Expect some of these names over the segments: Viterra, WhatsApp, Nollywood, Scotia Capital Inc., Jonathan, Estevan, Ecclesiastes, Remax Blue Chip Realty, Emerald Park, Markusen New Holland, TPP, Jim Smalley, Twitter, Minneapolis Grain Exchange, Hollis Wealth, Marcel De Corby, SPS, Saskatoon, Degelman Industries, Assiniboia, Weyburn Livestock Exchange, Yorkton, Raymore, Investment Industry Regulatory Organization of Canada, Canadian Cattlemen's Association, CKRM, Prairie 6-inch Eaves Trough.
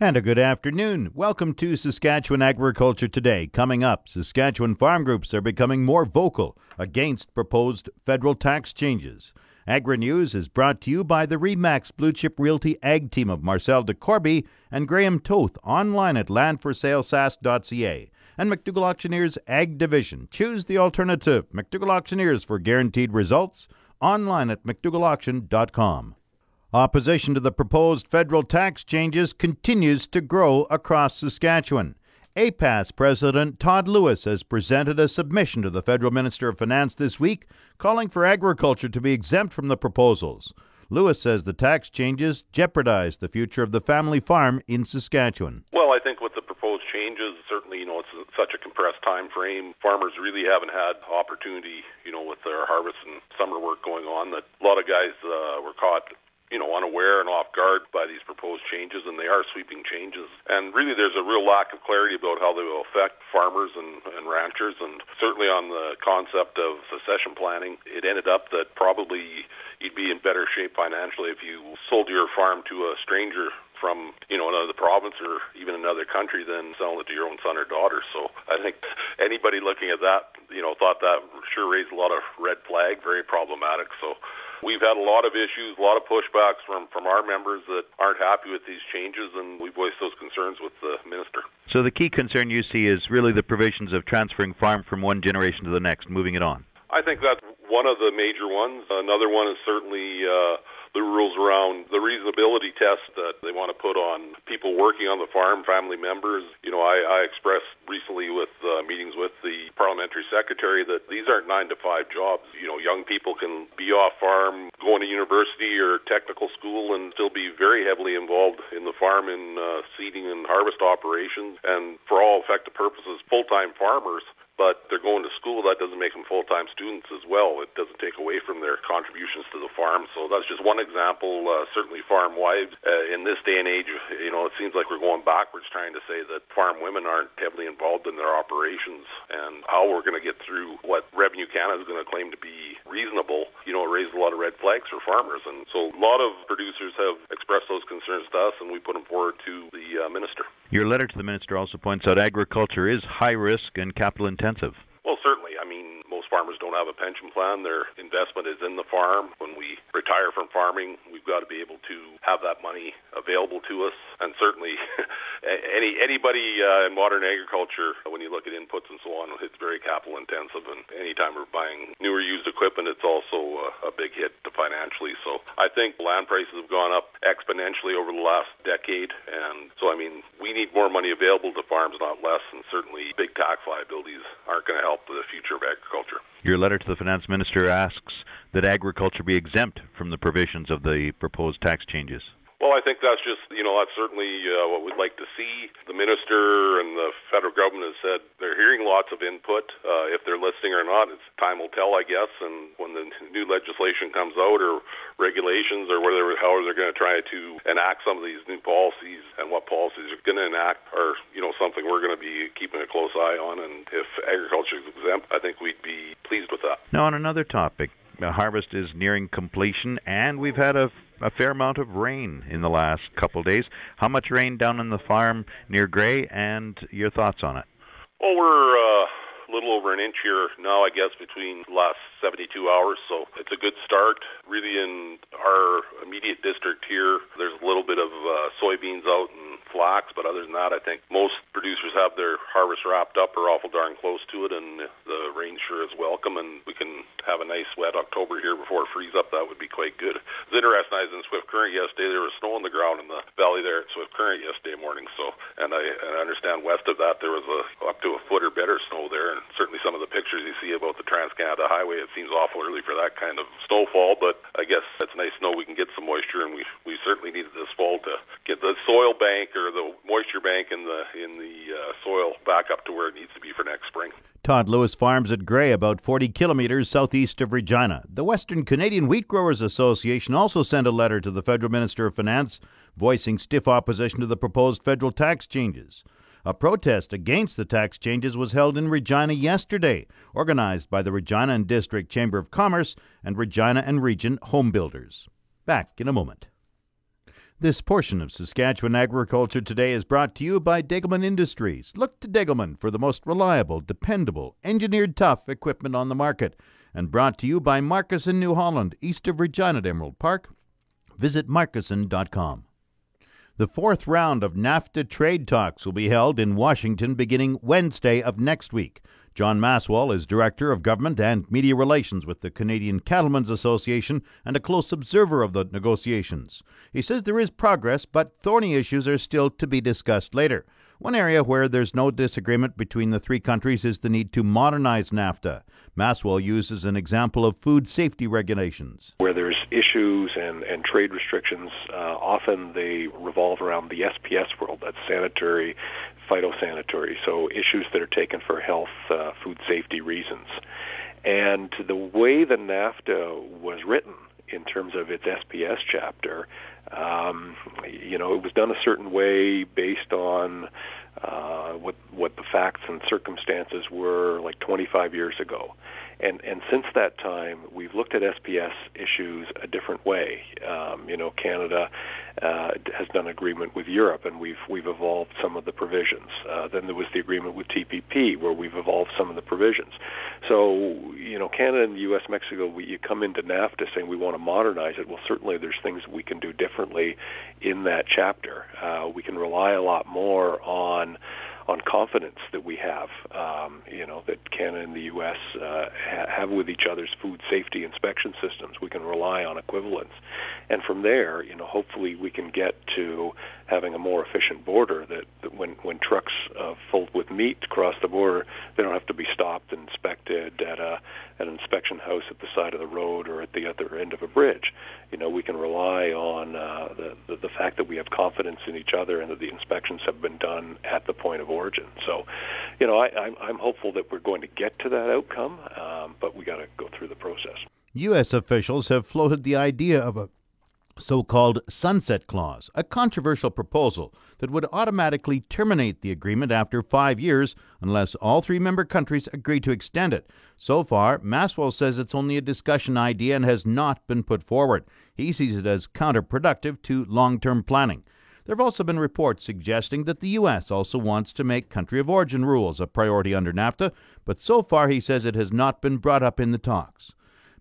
And a good afternoon. Welcome to Saskatchewan Agriculture Today. Coming up, Saskatchewan farm groups are becoming more vocal against proposed federal tax changes. Agri-News is brought to you by the Remax Blue Chip Realty Ag Team of Marcel De Corby and Graham Toth, online at LandForSaleSask.ca. And McDougall Auctioneers Ag Division. Choose the alternative. McDougall Auctioneers for guaranteed results, online at McDougallAuction.com. Opposition to the proposed federal tax changes continues to grow across Saskatchewan. APAS President Todd Lewis has presented a submission to the Federal Minister of Finance this week calling for agriculture to be exempt from the proposals. Lewis says the tax changes jeopardize the future of the family farm in Saskatchewan. Well, I think with the proposed changes, certainly, it's such a compressed time frame. Farmers really haven't had opportunity, with their harvest and summer work going on, that a lot of guys were caught unaware and off guard by these proposed changes, and they are sweeping changes. And really, there's a real lack of clarity about how they will affect farmers and ranchers. And certainly on the concept of succession planning, it ended up that probably you'd be in better shape financially if you sold your farm to a stranger from, another province or even another country than selling it to your own son or daughter. So I think anybody looking at that, thought that sure raised a lot of red flag, very problematic. So we've had a lot of issues, a lot of pushbacks from our members that aren't happy with these changes, and we voiced those concerns with the minister. So the key concern you see is really the provisions of transferring farm from one generation to the next, moving it on. I think that's one of the major ones. Another one is certainly the rules around the reasonability test that they want to put on people working on the farm, family members. I expressed recently with meetings with the parliamentary secretary that these aren't 9-to-5 jobs. Young people can be off farm, going to university or technical school, and still be very heavily involved in the farm in seeding and harvest operations, and for all effective purposes, full-time farmers. But they're going to school. That doesn't make them full-time students as well. It doesn't take away from their contributions to the farm. So that's just one example. Certainly farm wives in this day and age, it seems like we're going backwards trying to say that farm women aren't heavily involved in their operations, and how we're going to get through what Revenue Canada is going to claim to be reasonable, raised a lot of red flags for farmers. And so a lot of producers have expressed those concerns to us, and we put them forward to the minister. Your letter to the minister also points out agriculture is high risk and capital intensive. Well, certainly. Most farmers don't have a pension plan. Their investment is in the farm. When we retire from farming, we've got to be able to have that money available to us. And certainly, anybody in modern agriculture, when you look at inputs and so on, it's very capital intensive. And anytime we're buying new or used equipment, it's also a big hit to financially. So I think land prices have gone up exponentially over the last decade. And so, we need more money available to farms, not less. And certainly, big tax liabilities aren't going to help the future of agriculture. Your letter to the finance minister asks that agriculture be exempt from the provisions of the proposed tax changes. Well, I think that's just, that's certainly what we'd like to see. The minister and the federal government has said they're hearing lots of input. If they're listening or not, time will tell, I guess. And when the new legislation comes out, or regulations, or however they're going to try to enact some of these new policies, and what policies are going to enact are, something we're going to be keeping a close eye on. And if agriculture is exempt, I think we'd be pleased with that. Now, on another topic, the harvest is nearing completion, and we've had a fair amount of rain in the last couple of days. How much rain down on the farm near Gray, and your thoughts on it? Well, we're a little over an inch here now, I guess, between the last 72 hours, so it's a good start. Really, in our immediate district here, there's a little bit of soybeans out and flax, but other than that, I think most producers have their harvest wrapped up or awful darn close to it, and the rain sure is welcome, and we can have a nice wet October here before it frees up. That would be quite good. It's interesting, I was in Swift Current yesterday. There was snow on the ground in the valley there at Swift Current yesterday morning, and I understand west of that there was up to a foot or better snow there, and certainly some of the pictures you see about the Trans-Canada Highway, it seems awful early for that kind of snowfall, but I guess it's nice to know we can get some moisture, and we certainly needed this fall to get the soil bank or the moisture bank in the soil back up to where it needs to be for next spring. Todd Lewis farms at Gray, about 40 kilometres southeast of Regina. The Western Canadian Wheat Growers Association also sent a letter to the Federal Minister of Finance voicing stiff opposition to the proposed federal tax changes. A protest against the tax changes was held in Regina yesterday, organised by the Regina and District Chamber of Commerce and Regina and Region Homebuilders. Back in a moment. This portion of Saskatchewan Agriculture Today is brought to you by Degelman Industries. Look to Degelman for the most reliable, dependable, engineered tough equipment on the market. And brought to you by Markusen New Holland, east of Regina at Emerald Park. Visit markusen.com. The fourth round of NAFTA trade talks will be held in Washington beginning Wednesday of next week. John Maswell is Director of Government and Media Relations with the Canadian Cattlemen's Association and a close observer of the negotiations. He says there is progress, but thorny issues are still to be discussed later. One area where there's no disagreement between the three countries is the need to modernize NAFTA. Maswell uses an example of food safety regulations. Where there's issues and trade restrictions, often they revolve around the SPS world. That's sanitary, phytosanitary, so issues that are taken for health, food safety reasons. And the way the NAFTA was written in terms of its SPS chapter, it was done a certain way based on what the facts and circumstances were like 25 years ago. And since that time, we've looked at SPS issues a different way. Canada has done agreement with Europe, and we've evolved some of the provisions. Then there was the agreement with TPP, where we've evolved some of the provisions. So, Canada and the U.S., Mexico, you come into NAFTA saying we want to modernize it. Well, certainly there's things we can do differently in that chapter. We can rely a lot more on confidence that we have, that Canada and the U.S. have with each other's food safety inspection systems. We can rely on equivalence. And from there, hopefully we can get to having a more efficient border that when trucks filled with meat cross the border, they don't have to be stopped and inspected at an inspection house at the side of the road or at the other end of a bridge. We can rely on the fact that we have confidence in each other and that the inspections have been done at the point of origin. So, I'm hopeful that we're going to get to that outcome, but we got to go through the process. U.S. officials have floated the idea of a so-called sunset clause, a controversial proposal that would automatically terminate the agreement after 5 years unless all three member countries agree to extend it. So far, Maswell says it's only a discussion idea and has not been put forward. He sees it as counterproductive to long-term planning. There have also been reports suggesting that the U.S. also wants to make country of origin rules a priority under NAFTA, but so far he says it has not been brought up in the talks.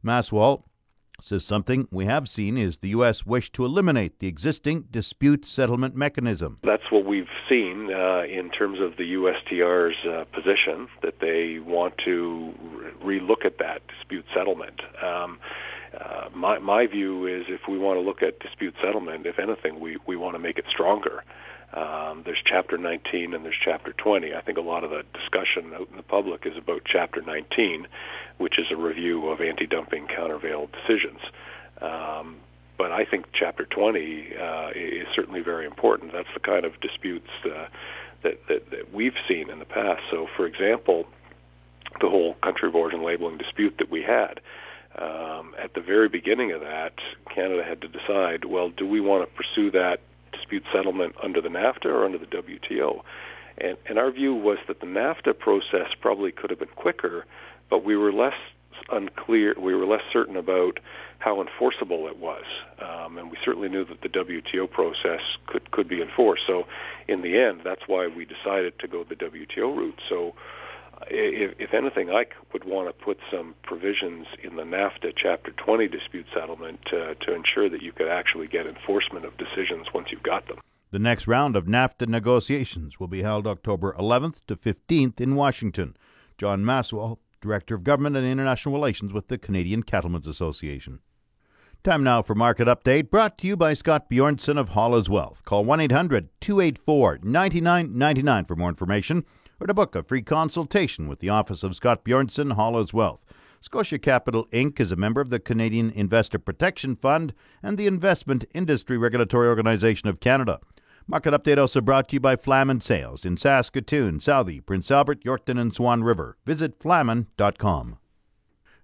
Maswell says something we have seen is the U.S. wish to eliminate the existing dispute settlement mechanism. That's what we've seen in terms of the USTR's position, that they want to relook at that dispute settlement. My view is if we want to look at dispute settlement, if anything, we want to make it stronger. There's Chapter 19 and there's Chapter 20. I think a lot of the discussion out in the public is about Chapter 19, which is a review of anti-dumping countervail decisions. But I think Chapter 20 is certainly very important. That's the kind of disputes that we've seen in the past. So, for example, the whole country of origin labeling dispute that we had, at the very beginning of that, Canada had to decide, well, do we want to pursue that dispute settlement under the NAFTA or under the WTO? And our view was that the NAFTA process probably could have been quicker, but we were less unclear, we were less certain about how enforceable it was. And we certainly knew that the WTO process could be enforced. So in the end, that's why we decided to go the WTO route. So if anything, I would want to put some provisions in the NAFTA Chapter 20 dispute settlement to ensure that you could actually get enforcement of decisions once you've got them. The next round of NAFTA negotiations will be held October 11th to 15th in Washington. John Maswell, Director of Government and International Relations with the Canadian Cattlemen's Association. Time now for Market Update, brought to you by Scott Bjornson of Hollis Wealth. Call 1-800-284-9999 for more information, or to book a free consultation with the Office of Scott Bjornson, Hollis Wealth. Scotia Capital Inc. is a member of the Canadian Investor Protection Fund and the Investment Industry Regulatory Organization of Canada. Market Update also brought to you by Flaman Sales in Saskatoon, Southie, Prince Albert, Yorkton, and Swan River. Visit Flaman.com.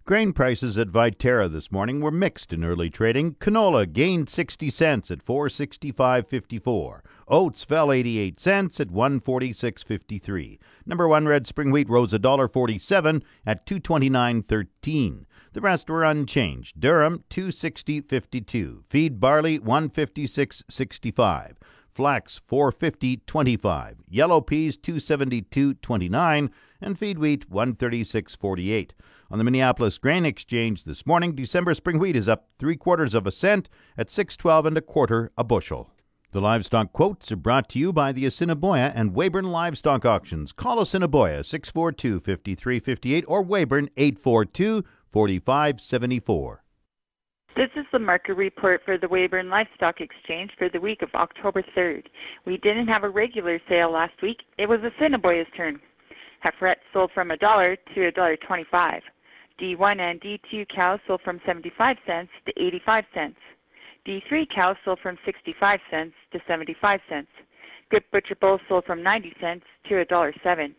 Grain prices at Viterra this morning were mixed in early trading. Canola gained 60 cents at $465.54. Oats fell 88 cents at $146.53. Number one red spring wheat rose $1.47 at $229.13. The rest were unchanged. Durum $260.52. Feed barley $156.65. Flax $450.25. Yellow peas $272.29. And feed wheat $136.48. On the Minneapolis Grain Exchange this morning, December spring wheat is up 0.75 cents at $6.12 a bushel. The livestock quotes are brought to you by the Assiniboia and Weyburn Livestock Auctions. Call Assiniboia 642-5358 or Weyburn 842-4574. This is the market report for the Weyburn Livestock Exchange for the week of October 3rd. We didn't have a regular sale last week. It was Assiniboia's turn. Heiferettes sold from $1 to $1.25. D1 and D2 cows sold from 75 cents to 85 cents. D3 cows sold from 65 cents to 75 cents. Good butcher bulls sold from 90 cents to $1.07.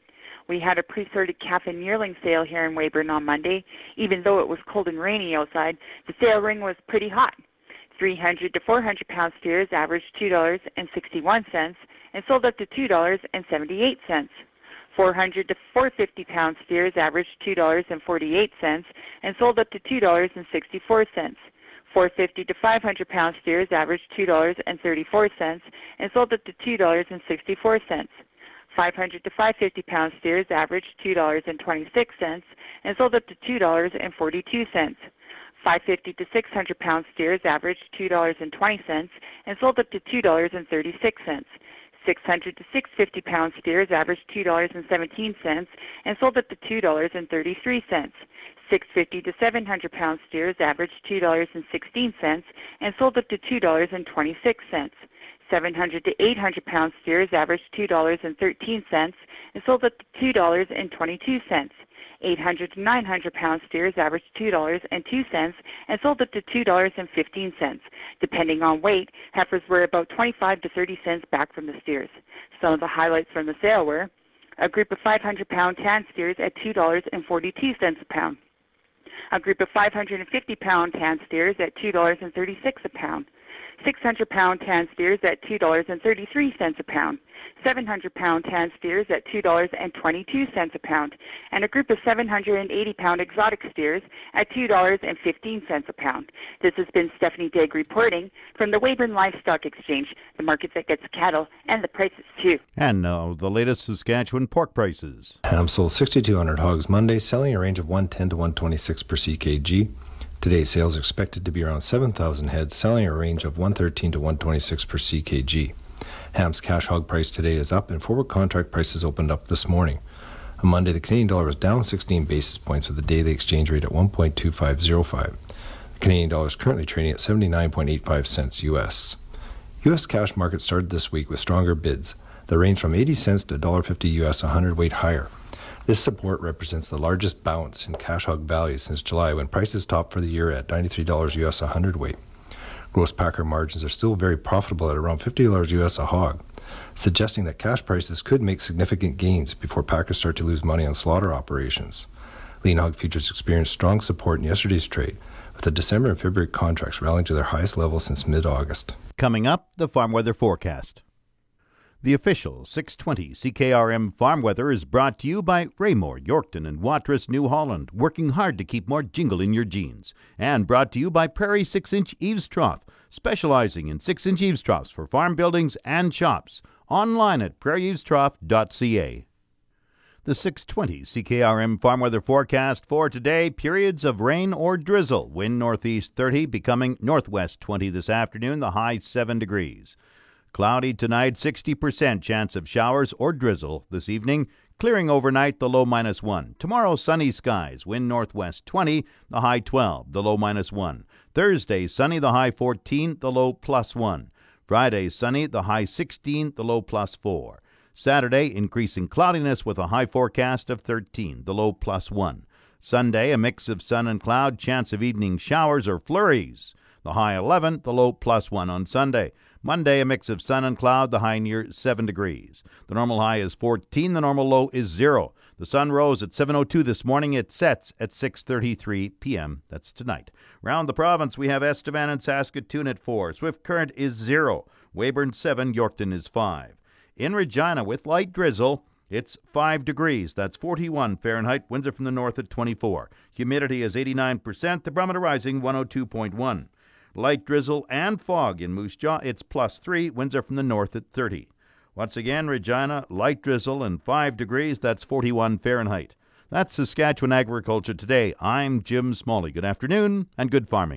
We had a pre-sorted calf and yearling sale here in Weyburn on Monday. Even though it was cold and rainy outside, the sale ring was pretty hot. 300 to 400 pound steers averaged $2.61 and sold up to $2.78. 400 to 450 pound steers averaged $2.48 and sold up to $2.64. 450 to 500 pound steers averaged $2.34 and sold up to $2.64. 500 to 550 pound steers averaged $2.26 and sold up to $2.42. 550 to 600 pound steers averaged $2.20 and sold up to $2.36. 600 to 650 pound steers averaged $2.17 and sold up to $2.33. 650 to 700 pound steers averaged $2.16 and sold up to $2.26. 700 to 800 pound steers averaged $2.13 and sold up to $2.22. 800 to 900 pound steers averaged $2.02 and sold up to $2.15. Depending on weight, heifers were about 25 to 30 cents back from the steers. Some of the highlights from the sale were a group of 500 pound tan steers at $2.42 a pound, a group of 550 pound tan steers at $2.36 a pound, 600 pound tan steers at $2.33 a pound, 700 pound tan steers at $2.22 a pound, and a group of 780 pound exotic steers at $2.15 a pound. This has been Stephanie Digg reporting from the Weyburn Livestock Exchange, the market that gets cattle and the prices too. And now the latest Saskatchewan pork prices. Ham sold 6,200 hogs Monday, selling a range of 110 to 126 per CKG. Today's sales expected to be around 7,000 heads, selling a range of 113 to 126 per CKG. Ham's cash hog price today is up, and forward contract prices opened up this morning. On Monday, the Canadian dollar was down 16 basis points with the daily exchange rate at 1.2505. The Canadian dollar is currently trading at 79.85 cents US. US cash market started this week with stronger bids that range from 80 cents to $1.50 US 100 weight higher. This support represents the largest bounce in cash hog value since July, when prices topped for the year at $93 US 100 weight. Gross packer margins are still very profitable at around $50 US a hog, suggesting that cash prices could make significant gains before packers start to lose money on slaughter operations. Lean hog futures experienced strong support in yesterday's trade, with the December and February contracts rallying to their highest level since mid-August. Coming up, the farm weather forecast. The official 620 CKRM Farm Weather is brought to you by Raymore, Yorkton, and Watrous, New Holland, working hard to keep more jingle in your jeans. And brought to you by Prairie 6-inch eaves trough, specializing in 6-inch eaves troughs for farm buildings and shops. Online at prairievestrough.ca. The 620 CKRM Farm Weather forecast for today: periods of rain or drizzle, wind northeast 30, becoming northwest 20 this afternoon, the high 7 degrees. Cloudy tonight, 60% chance of showers or drizzle this evening. Clearing overnight, the low -1. Tomorrow, sunny skies, wind northwest 20, the high 12, the low -1. Thursday, sunny, the high 14, the low +1. Friday, sunny, the high 16, the low +4. Saturday, increasing cloudiness with a high forecast of 13, the low +1. Sunday, a mix of sun and cloud, chance of evening showers or flurries, the high 11, the low +1 on Sunday. Monday, a mix of sun and cloud, the high near 7 degrees. The normal high is 14, the normal low is 0. The sun rose at 7:02 this morning. It sets at 6:33 p.m. That's tonight. Round the province, we have Estevan and Saskatoon at 4. Swift Current is 0. Weyburn 7. Yorkton is 5. In Regina, with light drizzle, it's 5 degrees. That's 41 Fahrenheit. Winds are from the north at 24. Humidity is 89%. The barometer rising 102.1. Light drizzle and fog in Moose Jaw. It's plus 3. Winds are from the north at 30. Once again, Regina, light drizzle and 5 degrees. That's 41 Fahrenheit. That's Saskatchewan Agriculture Today. I'm Jim Smalley. Good afternoon and good farming.